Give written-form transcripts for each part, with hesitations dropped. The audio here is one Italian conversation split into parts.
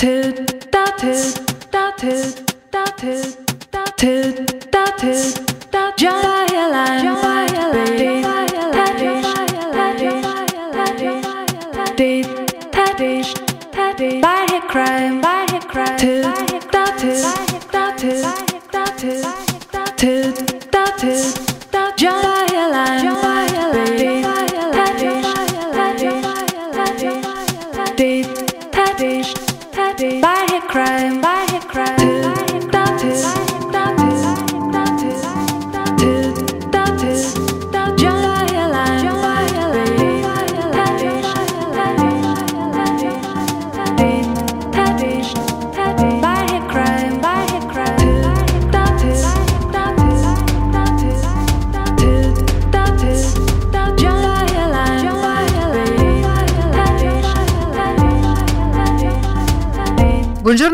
Buongiorno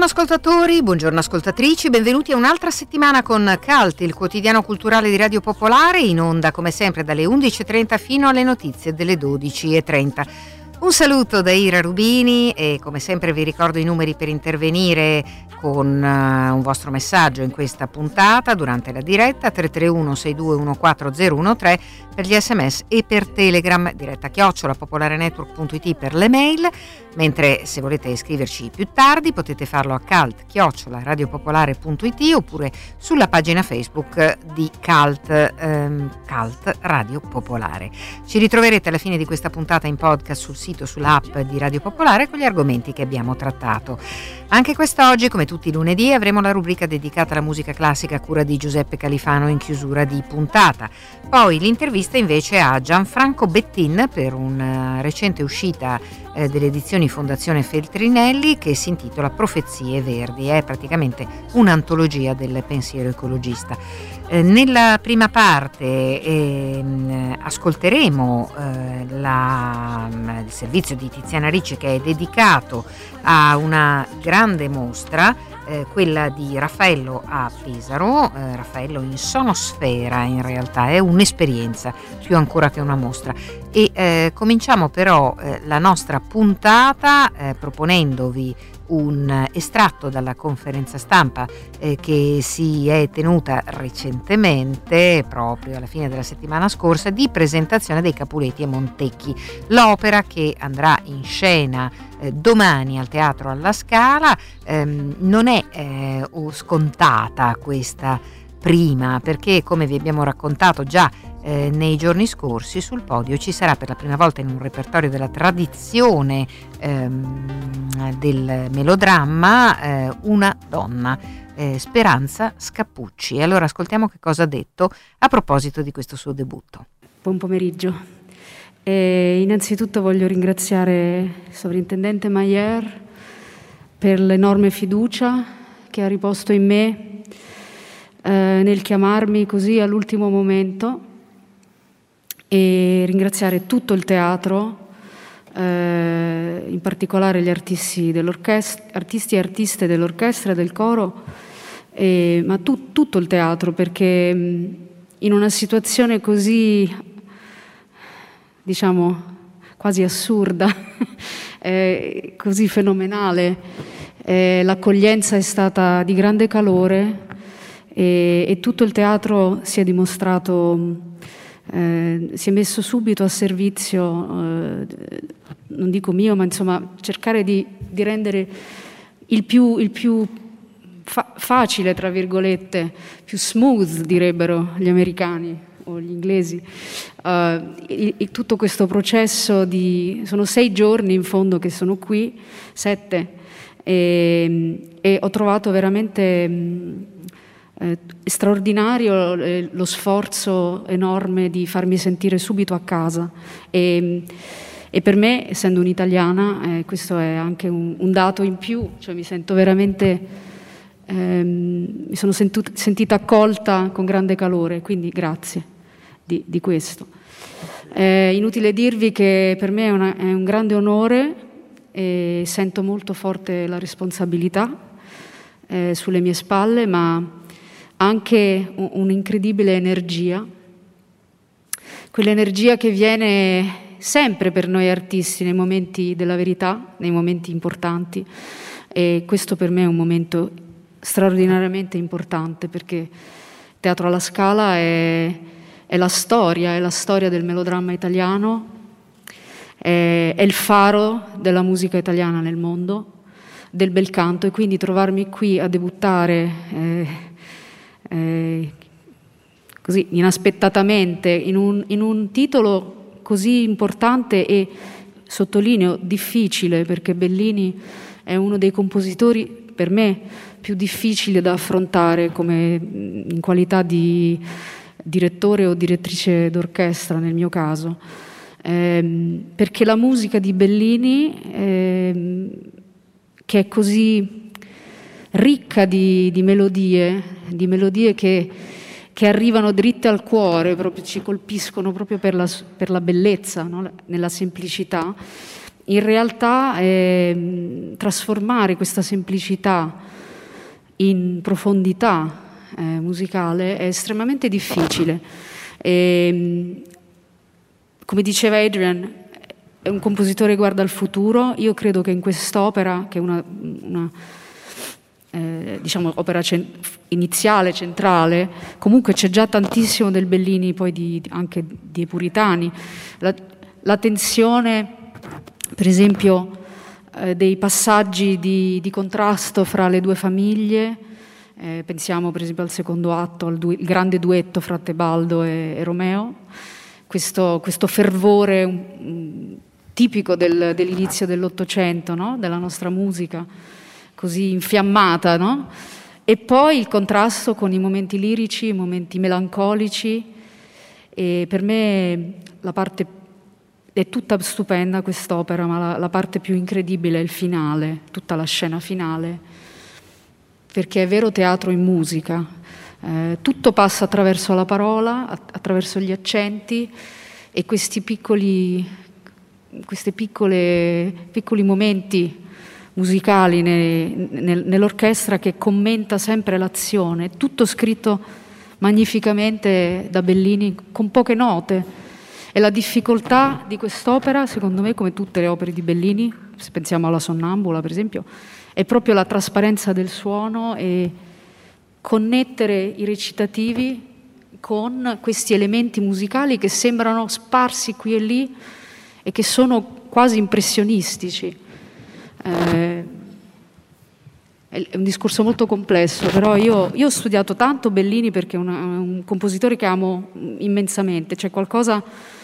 ascoltatori, buongiorno ascoltatrici, benvenuti a un'altra settimana con CALT, il quotidiano culturale di Radio Popolare, in onda come sempre dalle 11.30 fino alle notizie delle 12.30. Un saluto da Ira Rubini e come sempre vi ricordo i numeri per intervenire con un vostro messaggio in questa puntata durante la diretta: 331 6214013 per gli sms e per Telegram, diretta@popolarenetwork.it per le mail, mentre se volete iscriverci più tardi potete farlo a calt@radiopopolare.it oppure sulla pagina Facebook di Calt Radio Popolare. Ci ritroverete alla fine di questa puntata in podcast sul sito, sull'app di Radio Popolare, con gli argomenti che abbiamo trattato. Anche quest'oggi, come tutti i lunedì, avremo la rubrica dedicata alla musica classica a cura di Giuseppe Califano in chiusura di puntata. Poi l'intervista invece a Gianfranco Bettin per una recente uscita delle edizioni Fondazione Feltrinelli che si intitola Profezie Verdi, è praticamente un'antologia del pensiero ecologista. Nella prima parte ascolteremo il servizio di Tiziana Ricci che è dedicato a una grande mostra, quella di Raffaello a Pesaro, Raffaello in Sonosfera. In realtà è un'esperienza più ancora che una mostra, e cominciamo però la nostra puntata proponendovi un estratto dalla conferenza stampa che si è tenuta recentemente, proprio alla fine della settimana scorsa, di presentazione dei Capuleti e Montecchi, l'opera che andrà in scena domani al Teatro alla Scala. Non è scontata questa prima, perché come vi abbiamo raccontato già nei giorni scorsi, sul podio ci sarà per la prima volta, in un repertorio della tradizione del melodramma, una donna, Speranza Scappucci. E allora ascoltiamo che cosa ha detto a proposito di questo suo debutto. Buon pomeriggio. Innanzitutto voglio ringraziare il sovrintendente Maier per l'enorme fiducia che ha riposto in me nel chiamarmi così all'ultimo momento, e ringraziare tutto il teatro, in particolare gli artisti e artiste dell'orchestra, del coro, ma tutto il teatro, perché in una situazione così, diciamo, quasi assurda, così fenomenale, l'accoglienza è stata di grande calore e tutto il teatro si è dimostrato... si è messo subito a servizio, non dico mio, ma insomma cercare di rendere il più facile, tra virgolette, più smooth, direbbero gli americani o gli inglesi, e tutto questo processo sono 6 giorni in fondo che sono qui, 7, e ho trovato veramente... straordinario lo sforzo enorme di farmi sentire subito a casa, e per me, essendo un'italiana, questo è anche un dato in più, cioè mi sento veramente mi sono sentita accolta con grande calore, quindi grazie di questo. Inutile dirvi che per me è un grande onore e sento molto forte la responsabilità sulle mie spalle, ma anche un'incredibile energia, quell'energia che viene sempre per noi artisti nei momenti della verità, nei momenti importanti, e questo per me è un momento straordinariamente importante, perché Teatro alla Scala è la storia del melodramma italiano, è il faro della musica italiana nel mondo, del bel canto, e quindi trovarmi qui a debuttare così inaspettatamente in un titolo così importante e, sottolineo, difficile, perché Bellini è uno dei compositori per me più difficili da affrontare come in qualità di direttore o direttrice d'orchestra nel mio caso, perché la musica di Bellini che è così ricca di melodie che arrivano dritte al cuore, proprio, ci colpiscono proprio per la bellezza, no? Nella semplicità. In realtà trasformare questa semplicità in profondità musicale è estremamente difficile. E, come diceva Adrian, è un compositore che guarda al futuro. Io credo che in quest'opera, che è una opera iniziale, centrale, comunque c'è già tantissimo del Bellini, poi anche dei Puritani, la tensione, per esempio, dei passaggi di contrasto fra le due famiglie, pensiamo per esempio al secondo atto, il grande duetto fra Tebaldo e Romeo, questo fervore tipico dell'inizio dell'Ottocento, no? Della nostra musica, così infiammata, no? E poi il contrasto con i momenti lirici, i momenti melancolici, e per me la parte è tutta stupenda quest'opera, ma la parte più incredibile è il finale, tutta la scena finale, perché è vero teatro in musica, tutto passa attraverso la parola, attraverso gli accenti e questi piccoli momenti musicali nell'orchestra che commenta sempre l'azione, tutto scritto magnificamente da Bellini con poche note. E la difficoltà di quest'opera, secondo me, come tutte le opere di Bellini, se pensiamo alla Sonnambula per esempio, è proprio la trasparenza del suono e connettere i recitativi con questi elementi musicali che sembrano sparsi qui e lì e che sono quasi impressionistici. È un discorso molto complesso, però io ho studiato tanto Bellini perché è un compositore che amo immensamente, c'è qualcosa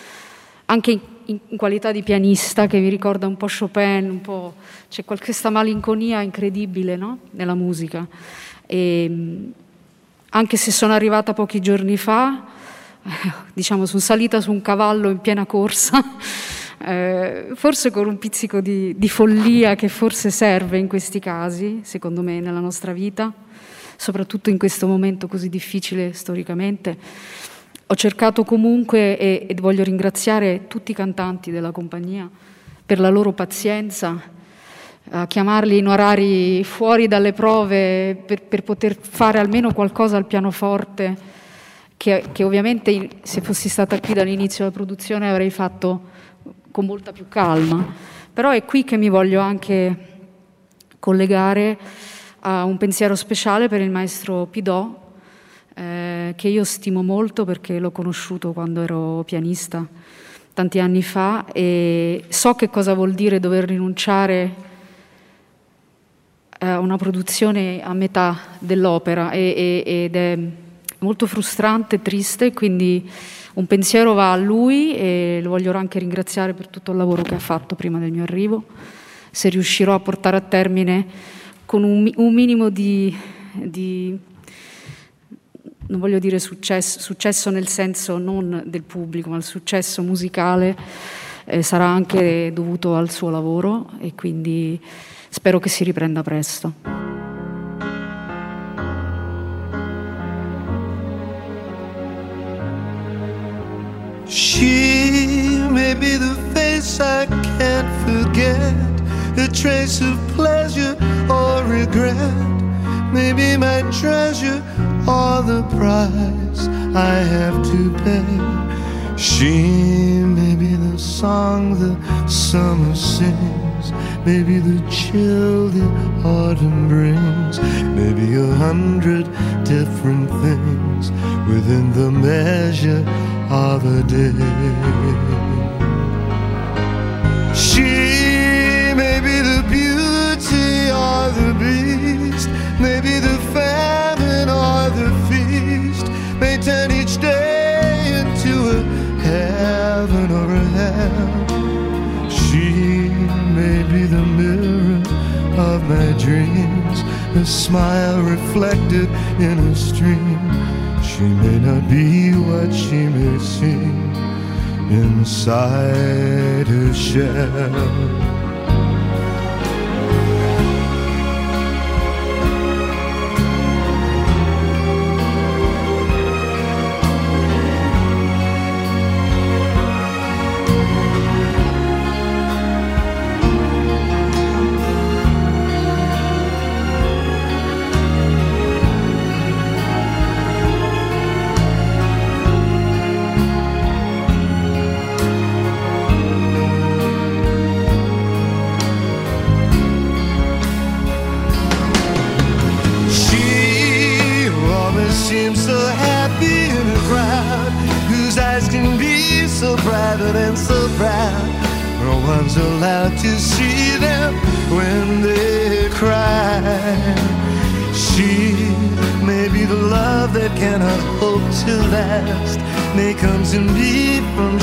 anche in qualità di pianista che mi ricorda un po' Chopin, c'è questa malinconia incredibile, no? Nella musica. E, anche se sono arrivata pochi giorni fa, sono salita su un cavallo in piena corsa, forse con un pizzico di follia che forse serve in questi casi, secondo me, nella nostra vita, soprattutto in questo momento così difficile storicamente. Ho cercato comunque e voglio ringraziare tutti i cantanti della compagnia per la loro pazienza, a chiamarli in orari fuori dalle prove per poter fare almeno qualcosa al pianoforte, che ovviamente se fossi stata qui dall'inizio della produzione avrei fatto con molta più calma, però è qui che mi voglio anche collegare a un pensiero speciale per il maestro Pidò, che io stimo molto perché l'ho conosciuto quando ero pianista tanti anni fa e so che cosa vuol dire dover rinunciare a una produzione a metà dell'opera ed è molto frustrante, triste, quindi un pensiero va a lui e lo voglio anche ringraziare per tutto il lavoro che ha fatto prima del mio arrivo. Se riuscirò a portare a termine con un minimo di non voglio dire successo nel senso non del pubblico, ma il successo musicale sarà anche dovuto al suo lavoro e quindi spero che si riprenda presto. She may be the face I can't forget, a trace of pleasure or regret, maybe my treasure or the price I have to pay. She may be the song the summer sings, maybe the chill the autumn brings, maybe 100 different things within the measure of a day. She may be the beauty or the beast, maybe the famine or the feast, may turn each day into a heaven or a hell. She may be the mirror of my dreams, a smile reflected in a stream. She may not be what she may seem inside her shell.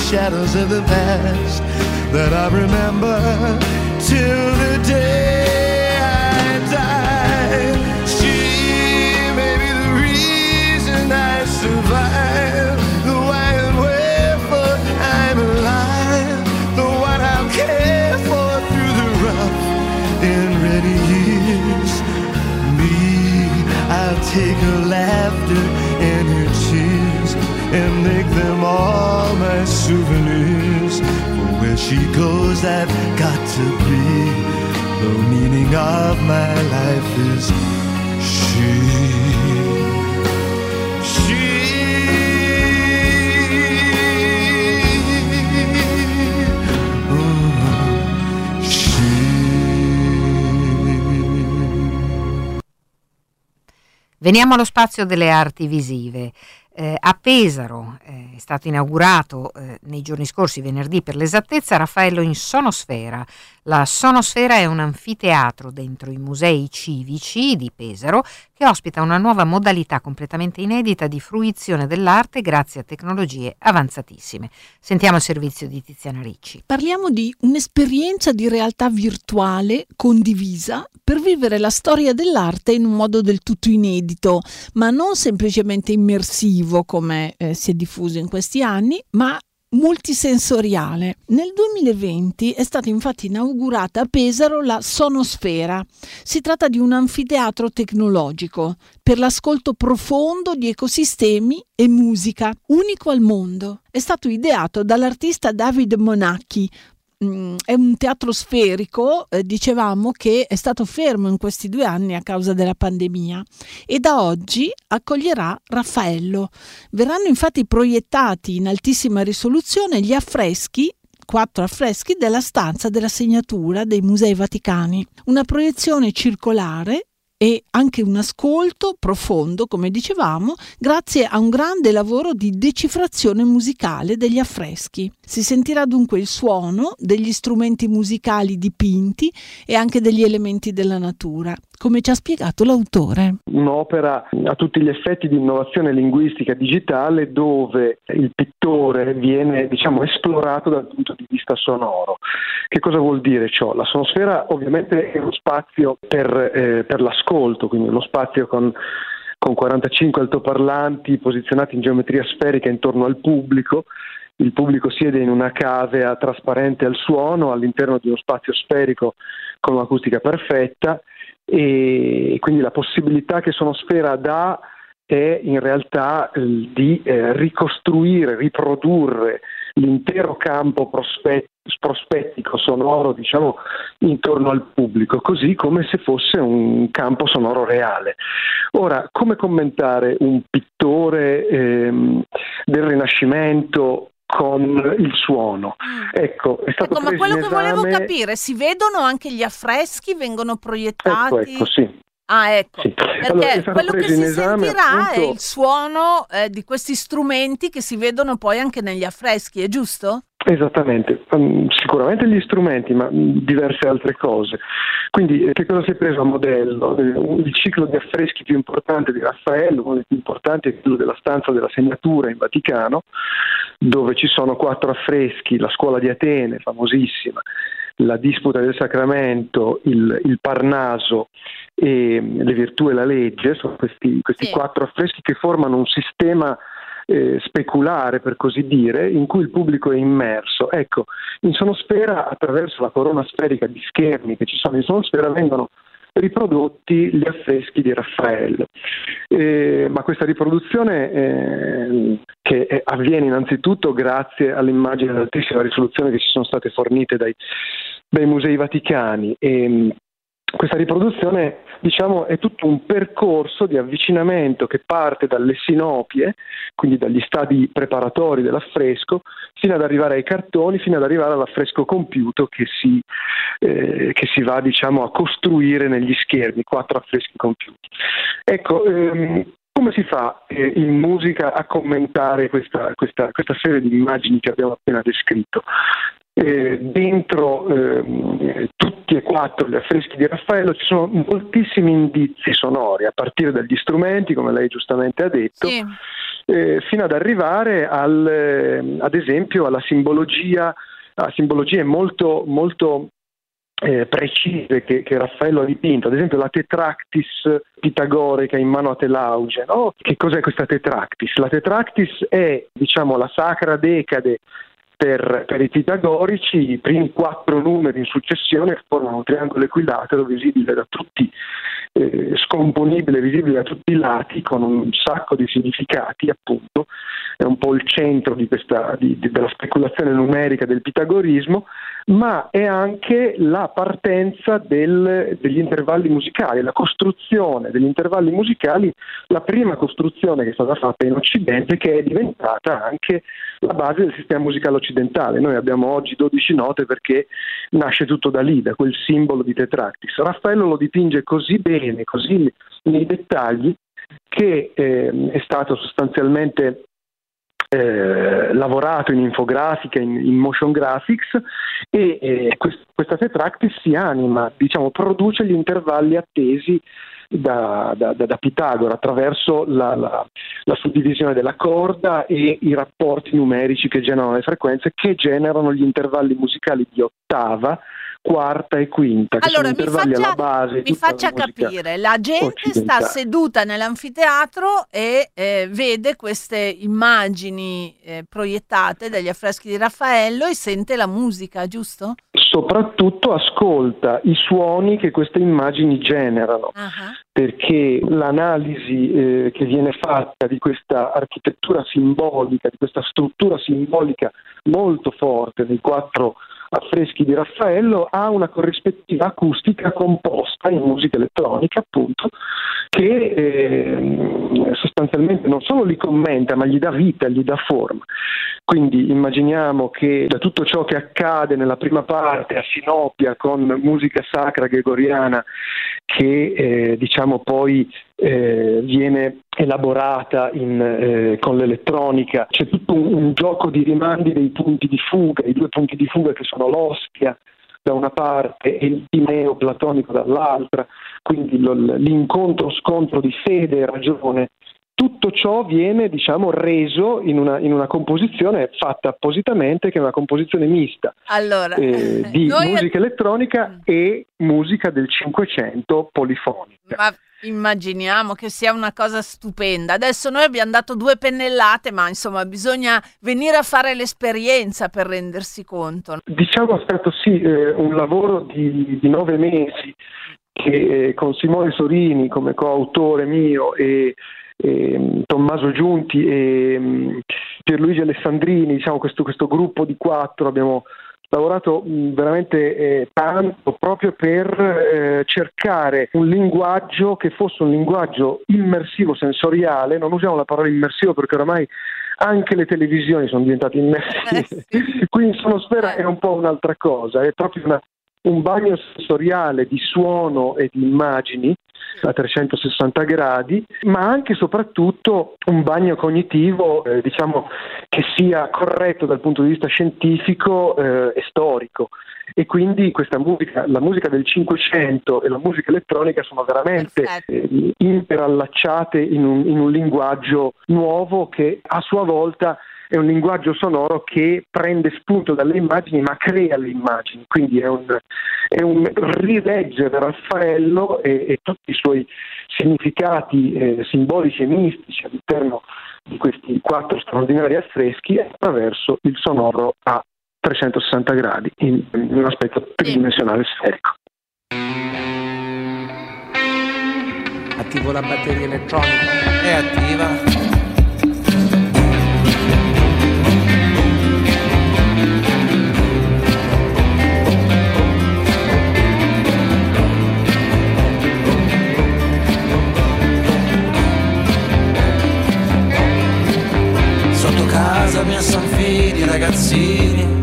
Shadows of the past that I remember till the day I die. She may be the reason I survive, the why and wherefore I'm alive, the what I'll care for through the rough and ready years. Me, I'll take her laughter and her tears and make them all my souvenirs. For where she goes I've got to be, the meaning of my life is she. Veniamo allo spazio delle arti visive. A Pesaro è stato inaugurato nei giorni scorsi, venerdì per l'esattezza, Raffaello in Sonosfera. La Sonosfera è un anfiteatro dentro i musei civici di Pesaro che ospita una nuova modalità completamente inedita di fruizione dell'arte grazie a tecnologie avanzatissime. Sentiamo il servizio di Tiziana Ricci. Parliamo di un'esperienza di realtà virtuale condivisa per vivere la storia dell'arte in un modo del tutto inedito, ma non semplicemente immersivo, come si è diffuso in questi anni, ma multisensoriale. Nel 2020 è stata infatti inaugurata a Pesaro la Sonosfera. Si tratta di un anfiteatro tecnologico per l'ascolto profondo di ecosistemi e musica, unico al mondo. È stato ideato dall'artista David Monacchi. È un teatro sferico, dicevamo, che è stato fermo in questi 2 anni a causa della pandemia, e da oggi accoglierà Raffaello. Verranno infatti proiettati in altissima risoluzione gli affreschi, 4 affreschi della Stanza della Segnatura dei Musei Vaticani. Una proiezione circolare e anche un ascolto profondo, come dicevamo, grazie a un grande lavoro di decifrazione musicale degli affreschi. Si sentirà dunque il suono degli strumenti musicali dipinti e anche degli elementi della natura, come ci ha spiegato l'autore. Un'opera a tutti gli effetti di innovazione linguistica digitale, dove il pittore viene, esplorato dal punto di vista sonoro. Che cosa vuol dire ciò? La Sonosfera ovviamente è uno spazio per l'ascolto, quindi uno spazio con 45 altoparlanti posizionati in geometria sferica intorno al pubblico. Il pubblico siede in una cavea trasparente al suono all'interno di uno spazio sferico con un'acustica perfetta, e quindi la possibilità che Sonosfera dà è in realtà di ricostruire, riprodurre l'intero campo prospettico sonoro, intorno al pubblico, così come se fosse un campo sonoro reale. Ora, come commentare un pittore del Rinascimento con il suono. Ecco, è stato preso in esame. Ma quello che volevo capire, si vedono anche gli affreschi, vengono proiettati? Ecco, sì. Ah, ecco, sì. Perché allora, quello che si sentirà appunto è il suono di questi strumenti che si vedono poi anche negli affreschi, è giusto? Esattamente, sicuramente gli strumenti, ma diverse altre cose. Quindi che cosa si è preso a modello? Il ciclo di affreschi più importante di Raffaello, uno dei più importanti è quello della Stanza della Segnatura in Vaticano, dove ci sono 4 affreschi, la Scuola di Atene, famosissima, la Disputa del Sacramento, il Parnaso e le Virtù e la Legge, sono questi sì. 4 affreschi che formano un sistema speculare, per così dire, in cui il pubblico è immerso. Ecco, in Sonosfera, attraverso la corona sferica di schermi che ci sono in Sonosfera, vengono riprodotti gli affreschi di Raffaello, ma questa riproduzione che avviene innanzitutto grazie all'immagine ad altissima risoluzione che ci sono state fornite dai Musei Vaticani, e questa riproduzione, diciamo, è tutto un percorso di avvicinamento che parte dalle sinopie, quindi dagli stadi preparatori dell'affresco, fino ad arrivare ai cartoni, fino ad arrivare all'affresco compiuto che si va, diciamo, a costruire negli schermi, 4 affreschi compiuti. Ecco, come si fa in musica a commentare questa serie di immagini che abbiamo appena descritto? Dentro tutti e 4 gli affreschi di Raffaello ci sono moltissimi indizi sonori, a partire dagli strumenti, come lei giustamente ha detto, sì. Fino ad arrivare ad esempio alla simbologia, a simbologie molto, molto precise che Raffaello ha dipinto, ad esempio la Tetractis pitagorica in mano a Telauge, no? Che cos'è questa Tetractis? La Tetractis è, diciamo, la sacra decade per i pitagorici, i primi 4 numeri in successione formano un triangolo equilatero visibile da tutti, scomponibile, visibile da tutti i lati, con un sacco di significati, appunto, è un po' il centro della speculazione numerica del pitagorismo, ma è anche la partenza degli intervalli musicali, la costruzione degli intervalli musicali, la prima costruzione che è stata fatta in Occidente, che è diventata anche la base del sistema musicale occidentale. Noi abbiamo oggi 12 note perché nasce tutto da lì, da quel simbolo di Tetractis. Raffaello lo dipinge così bene, così nei dettagli, che è stato sostanzialmente lavorato in infografica, in motion graphics, e questa Tetractis si anima, diciamo, produce gli intervalli attesi da Pitagora attraverso la suddivisione della corda e i rapporti numerici che generano le frequenze, che generano gli intervalli musicali di ottava, quarta e quinta. Allora, mi faccia capire, la gente sta seduta nell'anfiteatro e vede queste immagini proiettate dagli affreschi di Raffaello e sente la musica, giusto? Soprattutto ascolta i suoni che queste immagini generano, perché l'analisi che viene fatta di questa architettura simbolica, di questa struttura simbolica molto forte dei 4 affreschi di Raffaello, ha una corrispettiva acustica composta in musica elettronica, appunto, che sostanzialmente non solo li commenta, ma gli dà vita, gli dà forma. Quindi immaginiamo che da tutto ciò che accade nella prima parte a sinopia, con musica sacra gregoriana che diciamo poi viene elaborata con l'elettronica, c'è tutto un gioco di rimandi dei punti di fuga, i 2 punti di fuga che sono l'ostia da una parte e il timeo platonico dall'altra, quindi l'incontro-scontro di fede e ragione. Tutto ciò viene, diciamo, reso in una composizione fatta appositamente, che è una composizione mista, allora, di musica elettronica e musica del Cinquecento polifonica. Ma immaginiamo che sia una cosa stupenda. Adesso noi abbiamo dato 2 pennellate, ma insomma bisogna venire a fare l'esperienza per rendersi conto. Diciamo è stato sì un lavoro di 9 mesi che con Simone Sorini come coautore mio e Tommaso Giunti e Pierluigi Alessandrini, diciamo questo gruppo di 4, abbiamo lavorato veramente tanto proprio per cercare un linguaggio che fosse un linguaggio immersivo sensoriale. Non usiamo la parola immersivo perché oramai anche le televisioni sono diventate immersive, sì. Quindi Sonosfera è un po' un'altra cosa, è proprio un bagno sensoriale di suono e di immagini a 360 gradi, ma anche e soprattutto un bagno cognitivo, diciamo, che sia corretto dal punto di vista scientifico e storico. E quindi questa musica, la musica del Cinquecento e la musica elettronica sono veramente interallacciate in un linguaggio nuovo che a sua volta è un linguaggio sonoro che prende spunto dalle immagini ma crea le immagini, quindi è un rileggere Raffaello e tutti i suoi significati simbolici e mistici all'interno di questi 4 straordinari affreschi attraverso il sonoro a 360 gradi in un aspetto tridimensionale sferico. Attivo la batteria elettronica, è attiva. Sotto casa mia son figli ragazzini,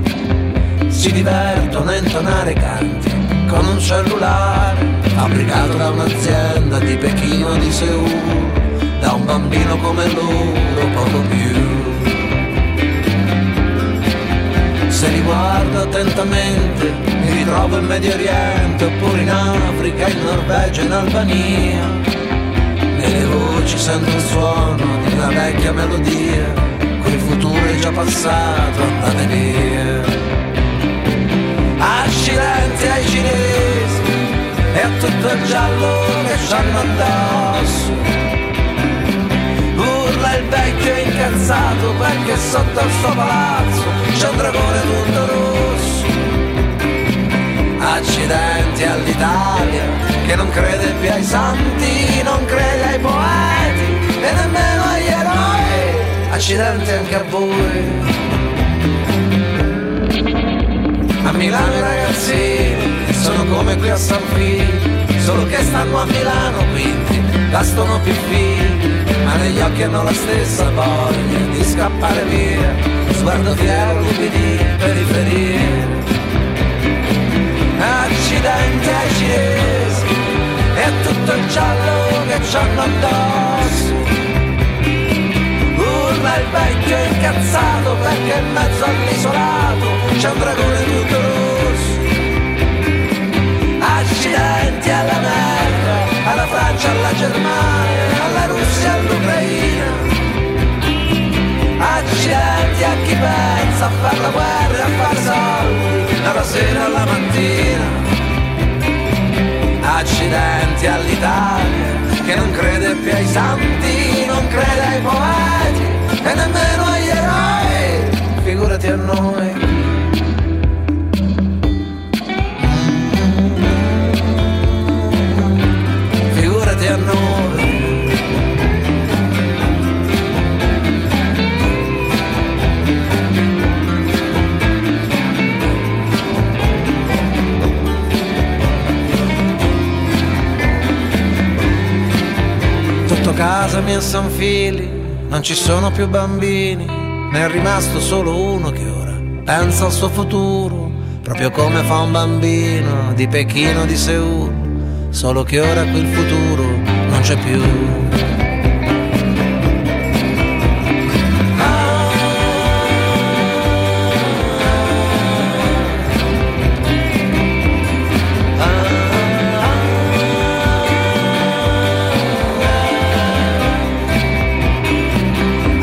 si divertono a intonare canti con un cellulare fabbricato da un'azienda di Pechino o di Seul, da un bambino come loro poco più. Se li guardo attentamente mi ritrovo in Medio Oriente, oppure in Africa, in Norvegia, in Albania. Nelle voci sento il suono di una vecchia melodia, quel futuro è già passato, andate via. A Silenzio ai cinesi e a tutto il giallo che c'hanno addosso, urla il vecchio incazzato perché sotto al suo palazzo c'è un dragone tutto rosso. Accidenti all'Italia che non crede più ai santi, non crede ai poeti e nemmeno agli eroi. Accidenti anche a voi. A Milano i ragazzini sono come qui a San Fili, solo che stanno a Milano quindi bastano più figli, ma negli occhi hanno la stessa voglia di scappare via, sguardo fiero, lupidi, periferie. Accidenti ai cinesi e a tutto il giallo che c'hanno addosso, urla il vecchio incazzato perché in mezzo all'isolato c'è un dragone tutto rosso. Accidenti all'America, alla Francia, alla Germania, alla Russia, all'Ucraina. Accidenti a chi pensa a far la guerra, a far soldi dalla sera alla mattina. Accidenti all'Italia che non crede più ai santi, non crede ai poeti e nemmeno agli eroi, figurati a noi. A noi. Tutto casa mia San Fili, non ci sono più bambini, ne è rimasto solo uno che ora pensa al suo futuro, proprio come fa un bambino di Pechino, di Seul, solo che ora quel futuro non c'è più.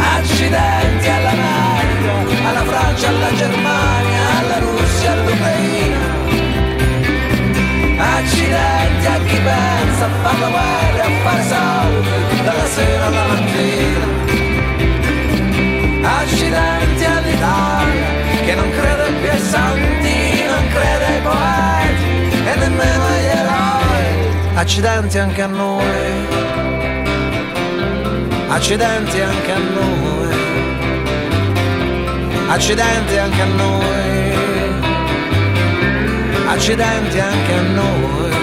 Accidenti all'America, alla Francia, alla Germania, alla Russia, all'Ucraina. Accidenti a chi pensa a far la guerra, a fare soldi dalla sera alla mattina. Accidenti all'Italia che non crede più ai santi, non crede ai poeti e nemmeno agli eroi. Accidenti anche a noi. Accidenti anche a noi. Accidenti anche a noi. Accidenti anche a noi.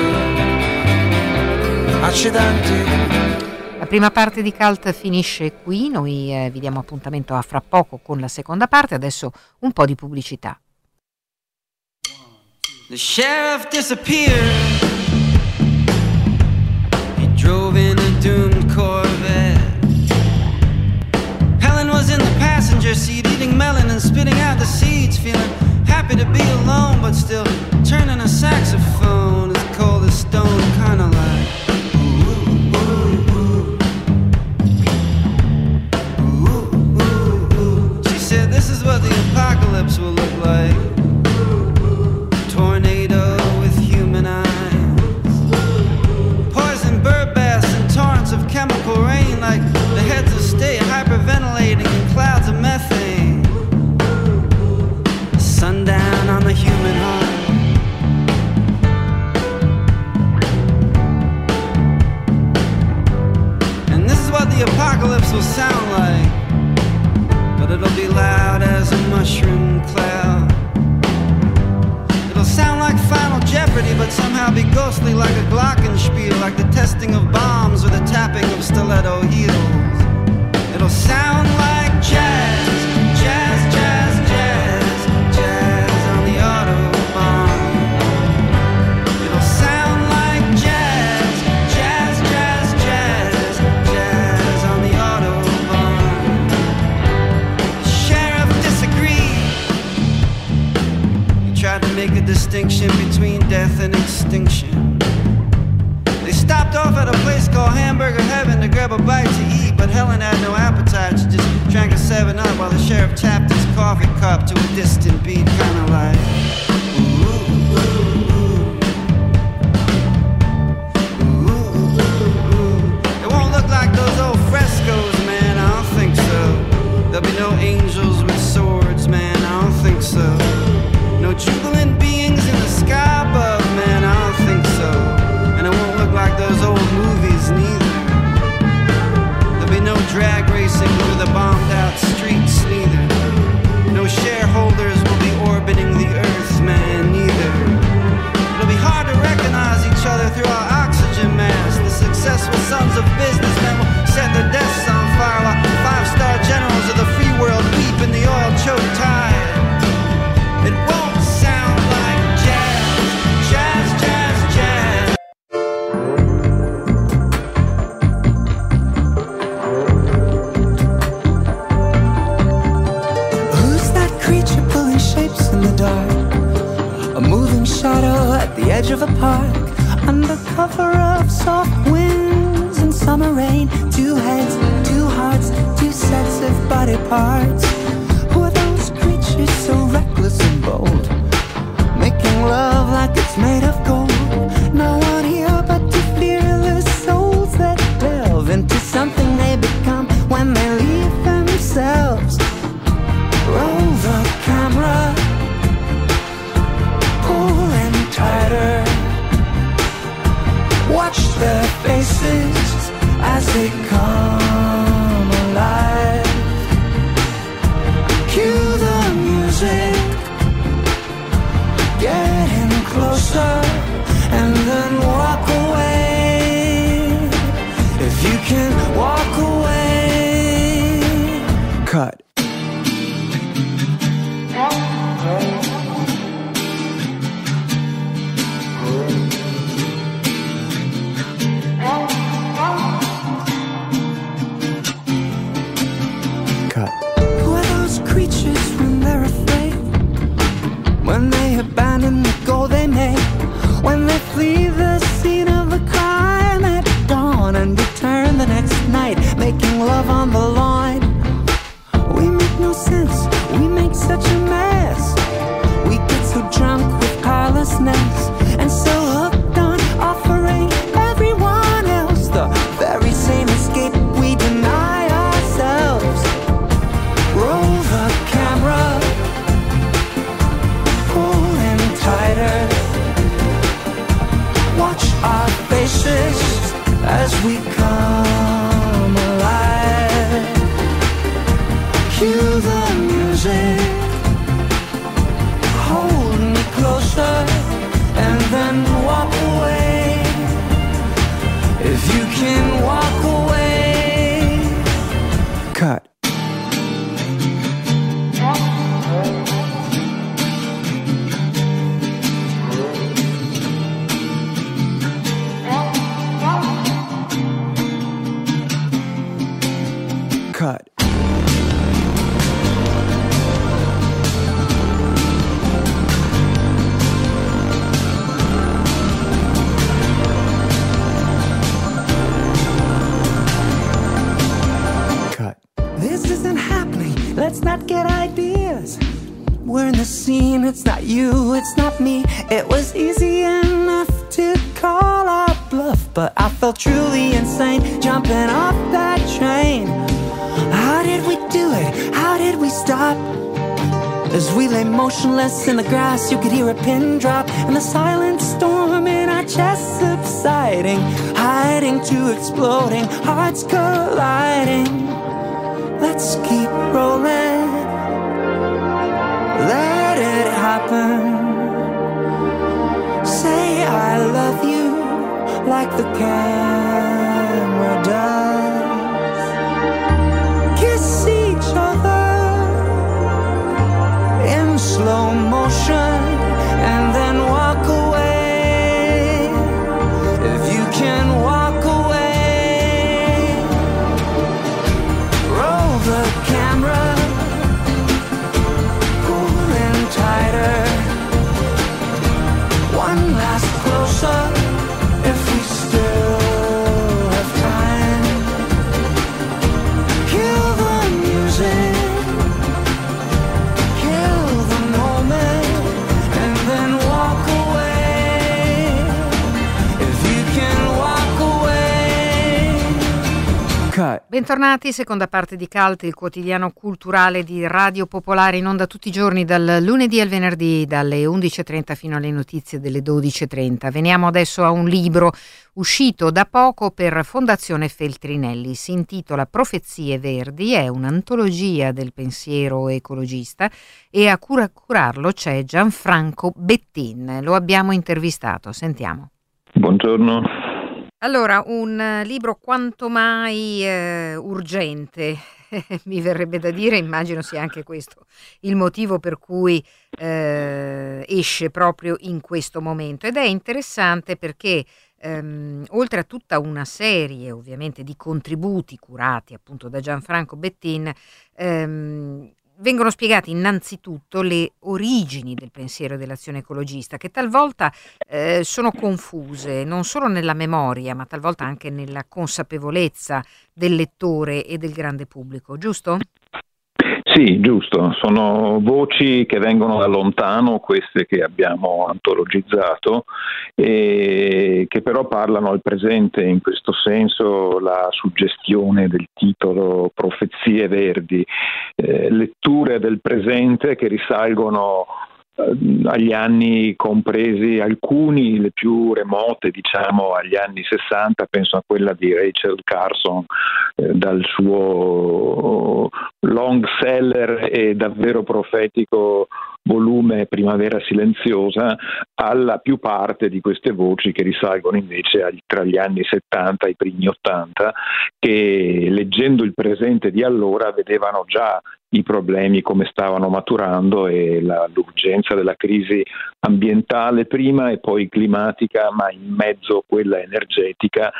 Accidenti. prima parte di Cult finisce qui, noi vi diamo appuntamento a fra poco con la seconda parte, adesso un po' di pubblicità. The sheriff disappeared. He drove in a doomed Corvette. Helen was in the passenger seat, eating melon and spitting out the seeds, feeling happy to be alone, but still turning a saxophone as cold as stone, kinda like ooh, ooh, ooh, ooh. She said, "This is what the apocalypse will look like." Tornado with human eyes, poison bird baths and torrents of chemical rain, like the heads of state hyperventilating in clouds of methane. Sundown on the human heart. And this is what the apocalypse will sound like, but it'll be loud as a mushroom cloud. It'll sound like Final Jeopardy, but somehow be ghostly like a glockenspiel, like the testing of bombs or the tapping of stiletto heels. It'll sound like jazz, jazz, jazz, jazz, jazz on the Autobahn. It'll sound like jazz, jazz, jazz, jazz, jazz on the Autobahn. The sheriff disagreed. He tried to make a distinction between death and extinction. They stopped off at a place called Hamburger Heaven to grab a bite to eat, but Helen had no appetite. She just drank a 7-Up while the sheriff tapped his coffee cup to a distant beat, kinda like ooh, ooh, ooh, ooh, ooh, ooh, ooh. It won't look like those old frescoes, man, I don't think so. There'll be no angels with swords, man, I don't think so. No jubilant beings in the sky above, man, I don't think so. And it won't look like those old movies neither. There'll be no drag racing through the bombed out streets neither. No shareholders will be orbiting the earth, man, neither. It'll be hard to recognize each other through our oxygen masks. The successful sons of businessmen will set their desks on fire like five-star generals of the free world deep in the oil-choked tide. It won't sound like jazz, jazz, jazz, jazz. Who's that creature pulling shapes in the dark? A moving shadow at the edge of a park. Under cover of soft winds and summer rain. Two heads, two hearts, two sets of body parts. Who are those creatures so reckless and bold, making love like it's made of gold? No one here but two fearless souls that delve into something they become when they leave themselves. Roll the camera, pull in tighter. Watch their faces as they come alive. Cue the music, getting closer, and then walk away. If you can walk away. Cut. When they abandon the goal they made, when they flee the scene of the crime at dawn and return the next night, making love on the line. We make no sense, we make such a mess. We get so drunk with carelessness and so hooked on offering everyone else the very same escape we deny ourselves. Roll the camera, watch our faces as we come alive. Cue the music, hold me closer, and then walk away. If you can walk away. it's not good ideas. We're in the scene, it's not you, it's not me. It was easy enough to call our bluff, but I felt truly insane jumping off that train. How did we do it? How did we stop? As we lay motionless in the grass, you could hear a pin drop, and the silent storm in our chests subsiding, hiding to exploding, hearts colliding. Let's keep rolling, let it happen. Say I love you like the camera does. Kiss each other in slow motion and then walk away. If you can walk. Bentornati, seconda parte di Cult, il quotidiano culturale di Radio Popolare, in onda tutti i giorni dal lunedì al venerdì dalle 11.30 fino alle notizie delle 12.30. Veniamo adesso a un libro uscito da poco per Fondazione Feltrinelli, si intitola Profezie Verdi, è un'antologia del pensiero ecologista e a curarlo c'è Gianfranco Bettin, lo abbiamo intervistato, sentiamo. Buongiorno. Allora, un libro quanto mai urgente, mi verrebbe da dire, immagino sia anche questo il motivo per cui esce proprio in questo momento, ed è interessante perché oltre a tutta una serie ovviamente di contributi curati appunto da Gianfranco Bettin, vengono spiegate innanzitutto le origini del pensiero e dell'azione ecologista, che talvolta sono confuse non solo nella memoria ma talvolta anche nella consapevolezza del lettore e del grande pubblico, giusto? Sì, giusto, sono voci che vengono da lontano, queste che abbiamo antologizzato, e che però parlano al presente, in questo senso la suggestione del titolo Profezie Verdi, letture del presente che risalgono agli anni compresi alcuni, le più remote diciamo agli anni 60, penso a quella di Rachel Carson dal suo long seller e davvero profetico volume Primavera Silenziosa, alla più parte di queste voci che risalgono invece tra gli anni 70 e i primi 80, che leggendo il presente di allora vedevano già i problemi come stavano maturando e l'urgenza della crisi ambientale prima e poi climatica, ma in mezzo quella energetica,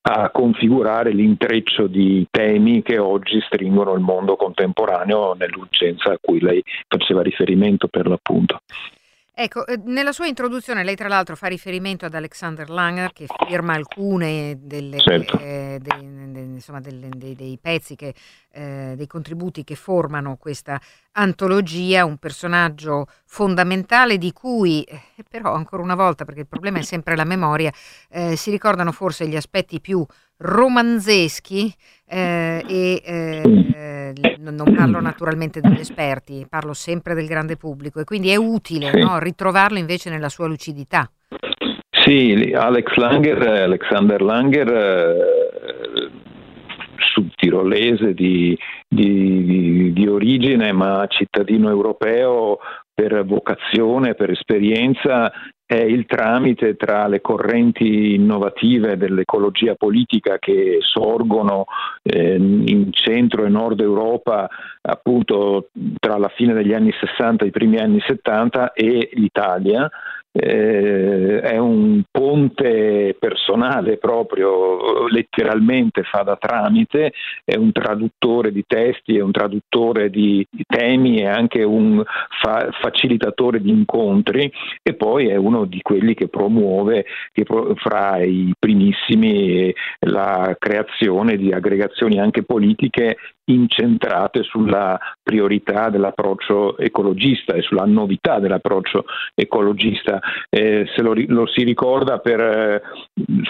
a configurare l'intreccio di temi che oggi stringono il mondo contemporaneo nell'urgenza a cui lei faceva riferimento per l'appunto. Ecco, nella sua introduzione lei tra l'altro fa riferimento ad Alexander Langer, che firma alcune delle, certo, dei pezzi, che, dei contributi che formano questa antologia, un personaggio fondamentale di cui però ancora una volta, perché il problema è sempre la memoria, si ricordano forse gli aspetti più romanzeschi non parlo naturalmente degli esperti, parlo sempre del grande pubblico, e quindi è utile, sì, no, ritrovarlo invece nella sua lucidità. Sì, Alexander Langer subtirolese di origine ma cittadino europeo per vocazione, per esperienza, è il tramite tra le correnti innovative dell'ecologia politica che sorgono in centro e nord Europa appunto tra la fine degli anni 60 e i primi anni 70 e l'Italia. È un ponte personale, proprio letteralmente fa da tramite, è un traduttore di testi, è un traduttore di temi e anche un facilitatore di incontri, e poi è uno di quelli che promuove, che fra i primissimi, la creazione di aggregazioni anche politiche incentrate sulla priorità dell'approccio ecologista e sulla novità dell'approccio ecologista. Se lo si ricorda per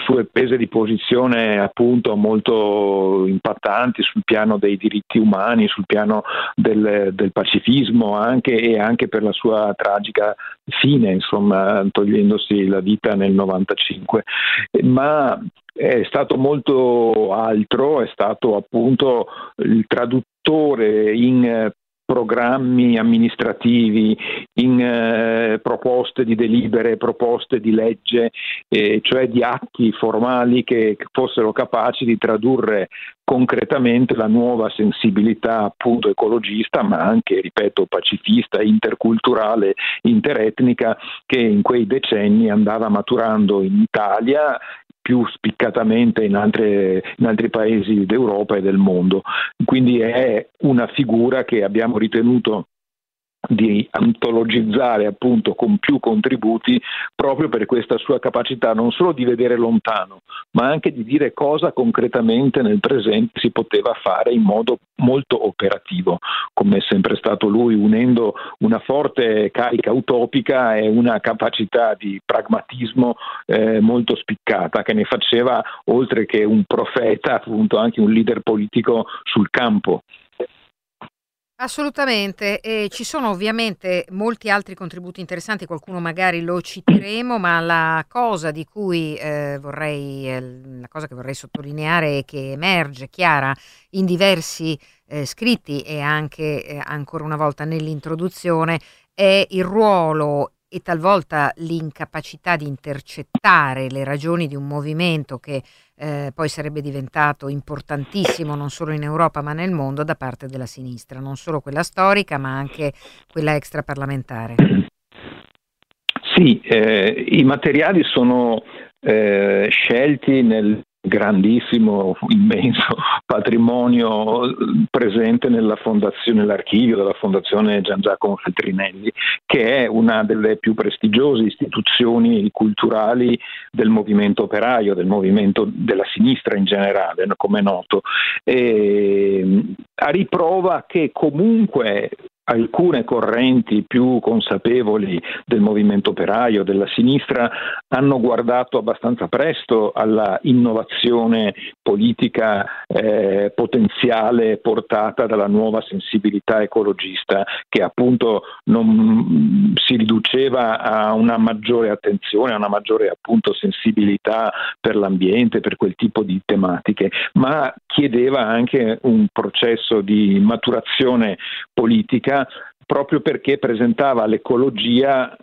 sue prese di posizione appunto molto impattanti sul piano dei diritti umani, sul piano del pacifismo anche, e anche per la sua tragica fine, insomma, togliendosi la vita nel 95. Ma è stato molto altro, è stato appunto il traduttore in programmi amministrativi, in proposte di delibere, proposte di legge, cioè di atti formali che fossero capaci di tradurre concretamente la nuova sensibilità appunto ecologista, ma anche, ripeto, pacifista, interculturale, interetnica, che in quei decenni andava maturando in Italia, più spiccatamente in altri paesi d'Europa e del mondo. Quindi è una figura che abbiamo ritenuto di antologizzare appunto con più contributi, proprio per questa sua capacità non solo di vedere lontano, ma anche di dire cosa concretamente nel presente si poteva fare in modo molto operativo, come è sempre stato lui, unendo una forte carica utopica e una capacità di pragmatismo molto spiccata, che ne faceva, oltre che un profeta, appunto anche un leader politico sul campo. Assolutamente, e ci sono ovviamente molti altri contributi interessanti, qualcuno magari lo citeremo, ma la cosa che vorrei sottolineare e che emerge chiara in diversi scritti e anche ancora una volta nell'introduzione è il ruolo e talvolta l'incapacità di intercettare le ragioni di un movimento che poi sarebbe diventato importantissimo non solo in Europa ma nel mondo da parte della sinistra, non solo quella storica ma anche quella extraparlamentare. Sì, i materiali sono scelti nel grandissimo, immenso patrimonio presente nella fondazione, nell'archivio della Fondazione Gianfranco Feltrinelli, che è una delle più prestigiose istituzioni culturali del movimento operaio, del movimento della sinistra in generale, come è noto, a riprova che comunque alcune correnti più consapevoli del movimento operaio, della sinistra, hanno guardato abbastanza presto alla innovazione politica potenziale portata dalla nuova sensibilità ecologista, che appunto non si riduceva a una maggiore attenzione, a una maggiore appunto sensibilità per l'ambiente, per quel tipo di tematiche, ma chiedeva anche un processo di maturazione politica, proprio perché presentava l'ecologia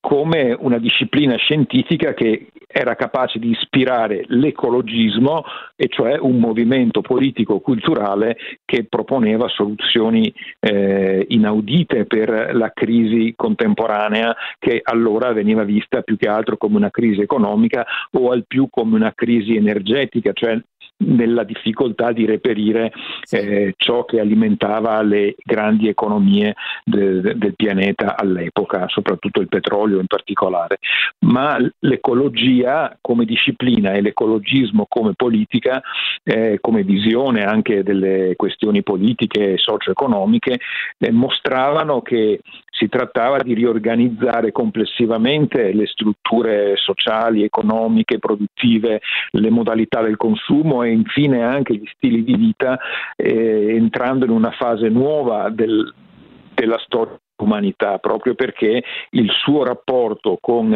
come una disciplina scientifica che era capace di ispirare l'ecologismo, e cioè un movimento politico-culturale che proponeva soluzioni inaudite per la crisi contemporanea, che allora veniva vista più che altro come una crisi economica o al più come una crisi energetica, cioè nella difficoltà di reperire ciò che alimentava le grandi economie del pianeta all'epoca, soprattutto il petrolio in particolare. Ma l'ecologia come disciplina e l'ecologismo come politica, come visione anche delle questioni politiche e socio-economiche, mostravano che si trattava di riorganizzare complessivamente le strutture sociali, economiche, produttive, le modalità del consumo e infine anche gli stili di vita, entrando in una fase nuova della storia dell'umanità, proprio perché il suo rapporto con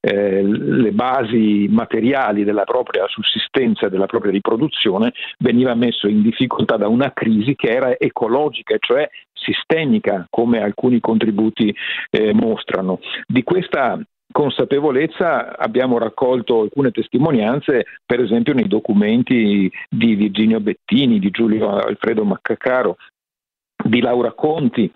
le basi materiali della propria sussistenza e della propria riproduzione veniva messo in difficoltà da una crisi che era ecologica, cioè sistemica, come alcuni contributi mostrano. Di questa consapevolezza abbiamo raccolto alcune testimonianze, per esempio nei documenti di Virginio Bettini, di Giulio Alfredo Maccacaro, di Laura Conti,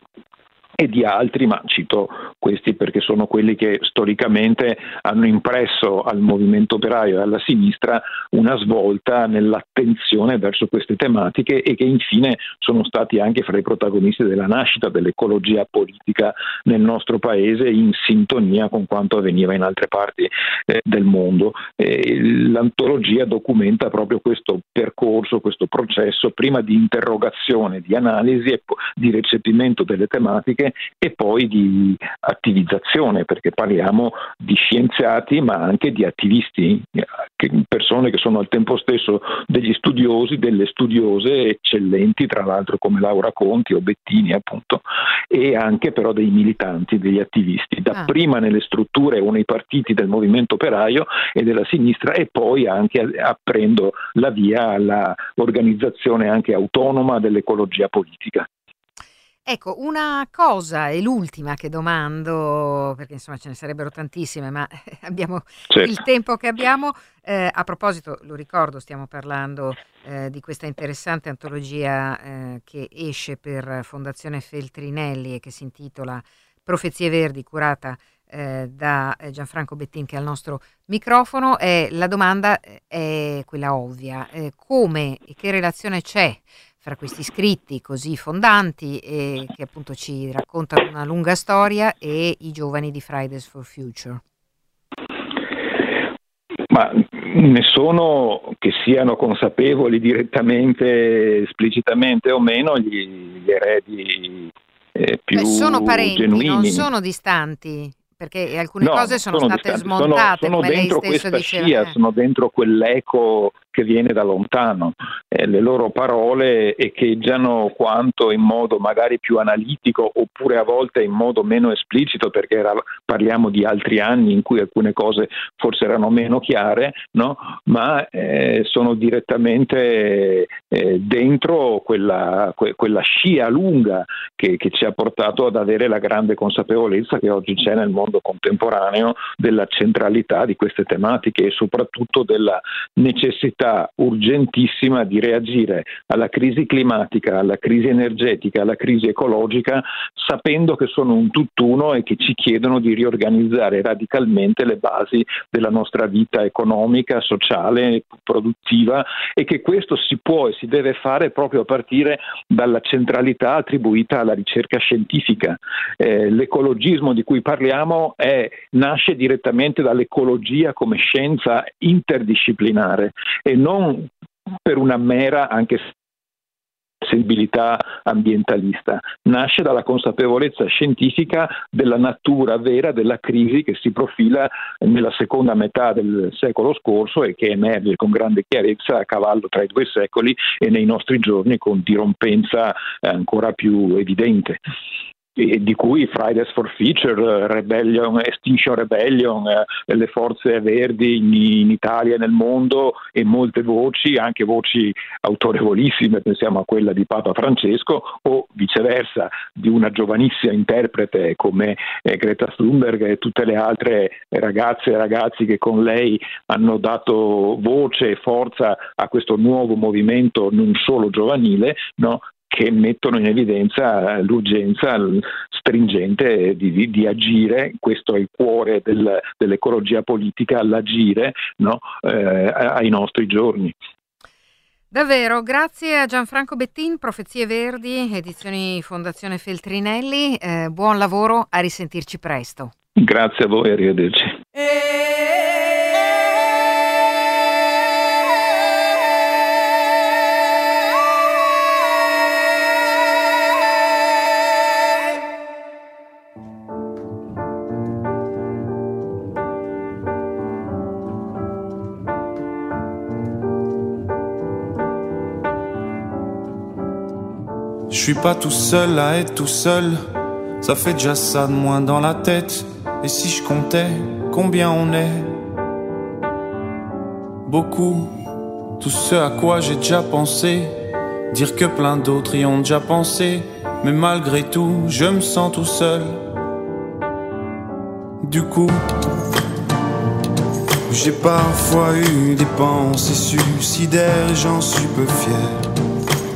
e di altri, ma cito questi perché sono quelli che storicamente hanno impresso al movimento operaio e alla sinistra una svolta nell'attenzione verso queste tematiche e che infine sono stati anche fra i protagonisti della nascita dell'ecologia politica nel nostro paese, in sintonia con quanto avveniva in altre parti del mondo. L'antologia documenta proprio questo percorso, questo processo prima di interrogazione, di analisi e di recepimento delle tematiche e poi di attivizzazione, perché parliamo di scienziati ma anche di attivisti, persone che sono al tempo stesso degli studiosi, delle studiose eccellenti tra l'altro come Laura Conti o Bettini appunto, e anche però dei militanti, degli attivisti, dapprima nelle strutture o nei partiti del movimento operaio e della sinistra e poi anche aprendo la via all'organizzazione anche autonoma dell'ecologia politica. Ecco, una cosa e l'ultima che domando, perché insomma ce ne sarebbero tantissime, ma abbiamo il tempo che abbiamo. A proposito, lo ricordo, stiamo parlando di questa interessante antologia che esce per Fondazione Feltrinelli e che si intitola Profezie Verdi, curata da Gianfranco Bettin, che è al nostro microfono. La domanda è quella ovvia: come e che relazione c'è fra questi scritti così fondanti che appunto ci raccontano una lunga storia e i giovani di Fridays for Future? Ma ne sono, che siano consapevoli direttamente, esplicitamente o meno, gli eredi più sono parenti, genuini. Non sono distanti. Perché alcune cose sono state smontate, sono come dentro lei stesso diceva. Sono dentro quell'eco che viene da lontano. Le loro parole echeggiano quanto in modo magari più analitico oppure a volte in modo meno esplicito, perché parliamo di altri anni in cui alcune cose forse erano meno chiare, no? Ma sono direttamente dentro quella scia lunga che ci ha portato ad avere la grande consapevolezza che oggi c'è nel mondo contemporaneo della centralità di queste tematiche e soprattutto della necessità urgentissima di reagire alla crisi climatica, alla crisi energetica, alla crisi ecologica, sapendo che sono un tutt'uno e che ci chiedono di riorganizzare radicalmente le basi della nostra vita economica, sociale, produttiva, e che questo si può e si deve fare proprio a partire dalla centralità attribuita alla ricerca scientifica. L'ecologismo di cui parliamo nasce direttamente dall'ecologia come scienza interdisciplinare e non per una mera, anche sensibilità ambientalista, nasce dalla consapevolezza scientifica della natura vera della crisi che si profila nella seconda metà del secolo scorso e che emerge con grande chiarezza a cavallo tra i due secoli e nei nostri giorni con dirompenza ancora più evidente. E di cui Fridays for Future, Extinction Rebellion, le forze verdi in Italia e nel mondo e molte voci, anche voci autorevolissime, pensiamo a quella di Papa Francesco o viceversa di una giovanissima interprete come Greta Thunberg e tutte le altre ragazze e ragazzi che con lei hanno dato voce e forza a questo nuovo movimento non solo giovanile, no? Che mettono in evidenza l'urgenza stringente di agire. Questo è il cuore dell'ecologia politica, l'agire, no? Ai nostri giorni. Davvero, grazie a Gianfranco Bettin, Profezie Verdi, edizioni Fondazione Feltrinelli, buon lavoro, a risentirci presto. Grazie a voi, arrivederci. Je suis pas tout seul à être tout seul, ça fait déjà ça de moins dans la tête. Et si je comptais combien on est, beaucoup, tout ce à quoi j'ai déjà pensé, dire que plein d'autres y ont déjà pensé. Mais malgré tout, je me sens tout seul. Du coup, j'ai parfois eu des pensées suicidaires et j'en suis peu fier.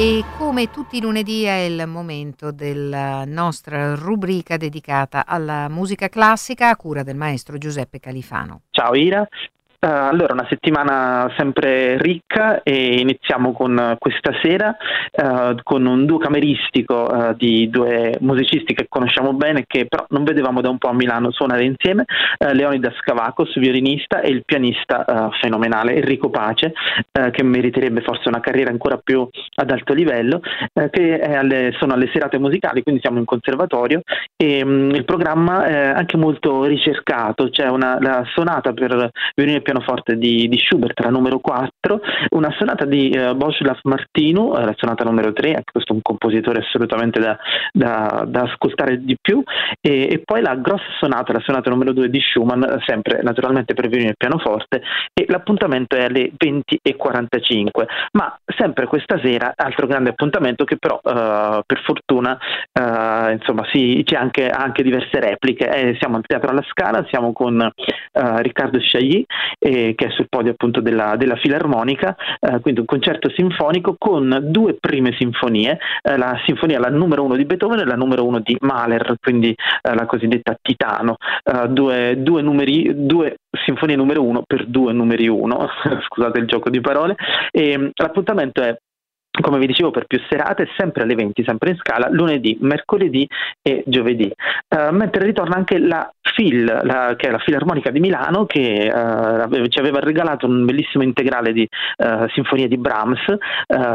E come tutti i lunedì è il momento della nostra rubrica dedicata alla musica classica a cura del maestro Giuseppe Califano. Ciao Ira, allora una settimana sempre ricca e iniziamo con questa sera con un duo cameristico di due musicisti che conosciamo bene, che però non vedevamo da un po' a Milano suonare insieme, Leonidas Kavakos, violinista, e il pianista fenomenale Enrico Pace, che meriterebbe forse una carriera ancora più ad alto livello, che è sono alle serate musicali, quindi siamo in conservatorio e il programma è anche molto ricercato, c'è la sonata per violino pianoforte di Schubert, la numero 4, una sonata di Bohuslav Martinu, la sonata numero 3, anche questo è un compositore assolutamente da ascoltare di più, e poi la grossa sonata, la sonata numero 2 di Schumann, sempre naturalmente per violino e pianoforte, e l'appuntamento è alle 20:45. Ma sempre questa sera, altro grande appuntamento che però per fortuna insomma sì, c'è anche diverse repliche, siamo al Teatro alla Scala, siamo con Riccardo Chailly, che è sul podio appunto della Filarmonica, quindi un concerto sinfonico con due prime sinfonie, la sinfonia, la numero 1 di Beethoven e la numero 1 di Mahler, quindi la cosiddetta Titano, due sinfonie numero 1 per due numeri 1, scusate il gioco di parole, e l'appuntamento è, come vi dicevo, per più serate, sempre alle 20, sempre in Scala, lunedì, mercoledì e giovedì. Mentre ritorna anche la FIL, che è la Filarmonica di Milano, che ci aveva regalato un bellissimo integrale di sinfonie di Brahms,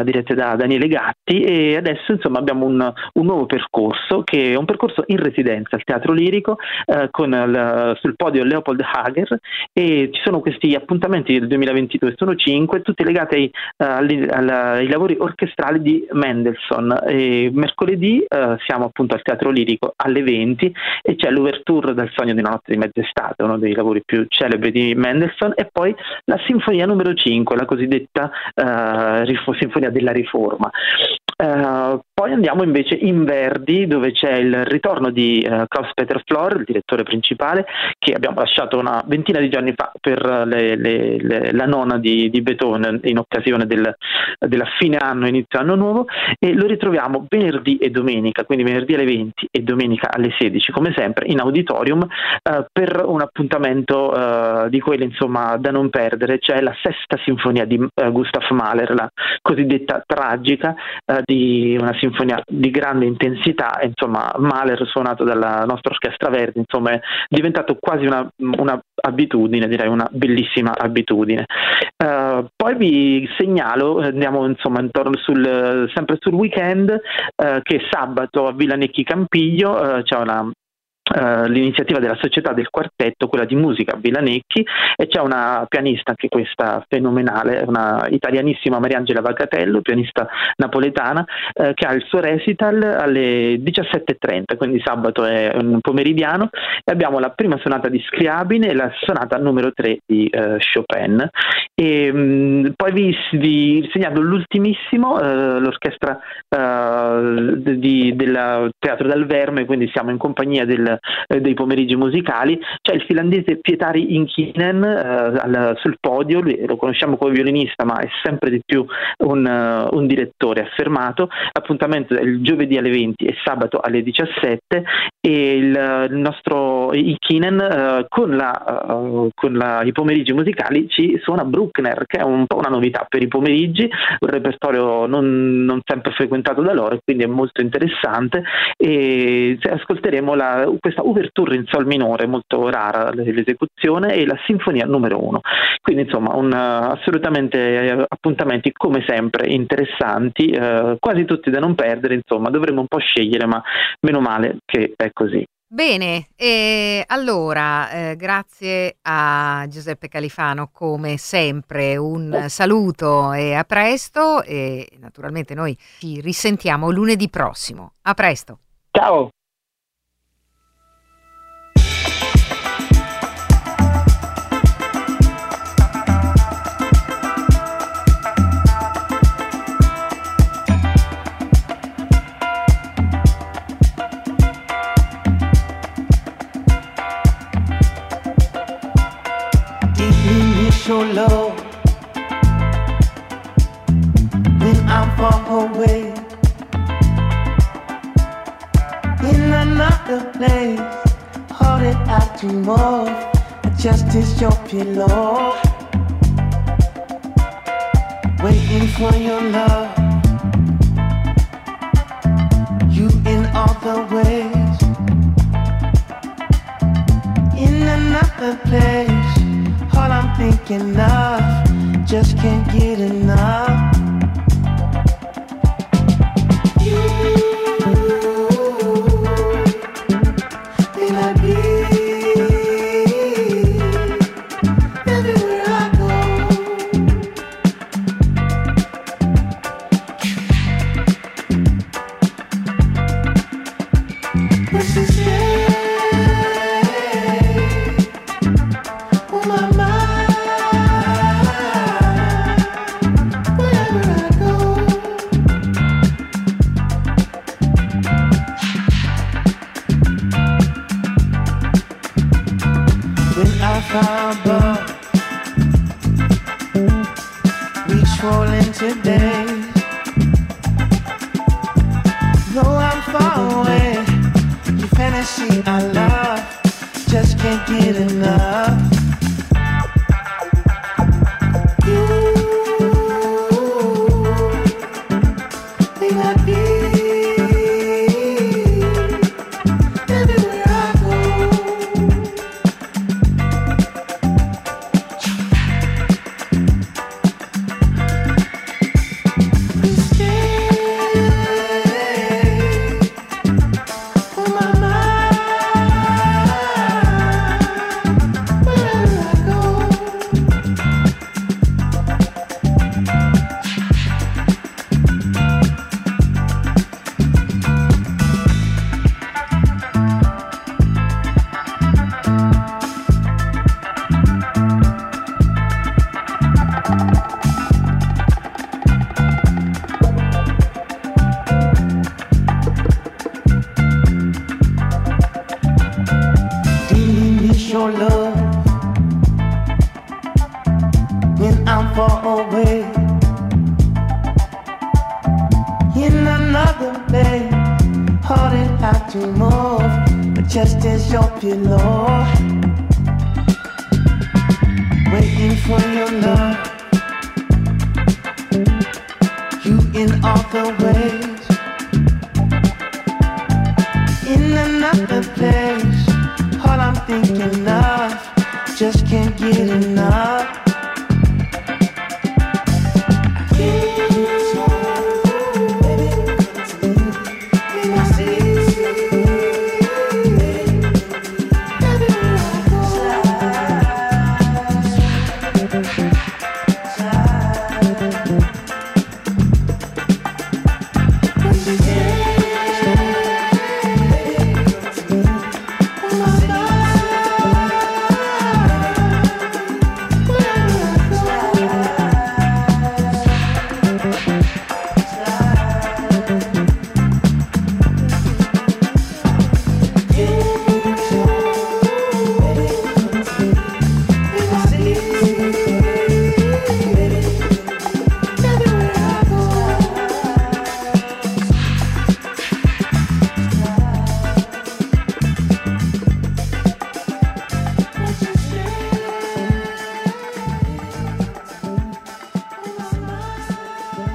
dirette da Daniele Gatti, e adesso insomma abbiamo un nuovo percorso, che è un percorso in residenza al Teatro Lirico, con sul podio Leopold Hager, e ci sono questi appuntamenti del 2022, sono 5, tutti legati ai lavori orchestrali di Mendelssohn. E mercoledì siamo appunto al Teatro Lirico alle 20 e c'è l'ouverture dal Sogno di una notte di mezz'estate, uno dei lavori più celebri di Mendelssohn, e poi la sinfonia numero 5, la cosiddetta sinfonia della riforma. Poi andiamo invece in Verdi, dove c'è il ritorno di Klaus Peter Flor, il direttore principale, che abbiamo lasciato una ventina di giorni fa per la nona di Beethoven, in occasione della fine anno, inizio anno nuovo, e lo ritroviamo venerdì e domenica, quindi venerdì alle 20 e domenica alle 16, come sempre in auditorium, per un appuntamento di quelli insomma da non perdere. C'è la sesta sinfonia di Gustav Mahler, la cosiddetta tragica, di una sinfonia di grande intensità, insomma Mahler suonato dalla nostra orchestra Verdi, insomma è diventato quasi una abitudine, direi una bellissima abitudine. Poi vi segnalo, andiamo insomma intorno sempre sul weekend, che sabato a Villa Necchi Campiglio c'è l'iniziativa della Società del Quartetto, quella di musica Villa Necchi, e c'è una pianista, anche questa fenomenale, una italianissima, Mariangela Vagatello, pianista napoletana, che ha il suo recital alle 17:30, quindi sabato è un pomeridiano, e abbiamo la prima sonata di Scriabine e la sonata numero 3 di Chopin. E poi vi segnalo l'ultimissimo, l'orchestra del Teatro Dal Verme, quindi siamo in compagnia dei pomeriggi musicali. C'è il finlandese Pietari Inkinen sul podio, lui lo conosciamo come violinista ma è sempre di più un direttore affermato. L'appuntamento è il giovedì alle 20 e sabato alle 17, e il nostro Inkinen con i pomeriggi musicali ci suona Bruckner, che è un po' una novità per i pomeriggi, un repertorio non sempre frequentato da loro, quindi è molto interessante, e ascolteremo questa ouverture in sol minore, molto rara l'esecuzione, e la sinfonia numero 1. Quindi insomma assolutamente appuntamenti come sempre interessanti, quasi tutti da non perdere, insomma dovremmo un po' scegliere, ma meno male che è così. Bene, e allora grazie a Giuseppe Califano come sempre, un saluto e a presto, e naturalmente noi ci risentiamo lunedì prossimo. A presto. Ciao. Your love, when I'm far away in another place, holding out to more. Just is your pillow, waiting for your love. You in all the ways, in another place. All I'm thinking of, just can't get enough. You in all the ways, enough, just can't get enough.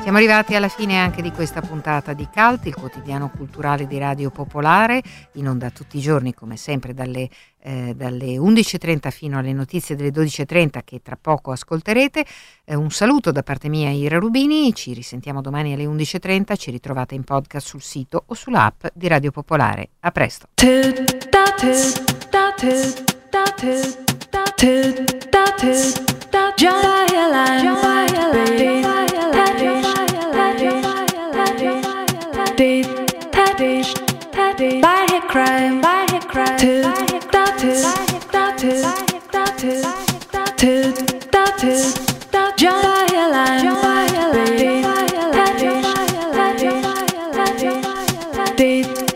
Siamo arrivati alla fine anche di questa puntata di Cult, il quotidiano culturale di Radio Popolare, in onda tutti i giorni come sempre dalle 11.30 fino alle notizie delle 12.30 che tra poco ascolterete. Un saluto da parte mia, Ira Rubini, ci risentiamo domani alle 11.30, ci ritrovate in podcast sul sito o sull'app di Radio Popolare. A presto. By her crime, by her crime, that is, John Byerline, David.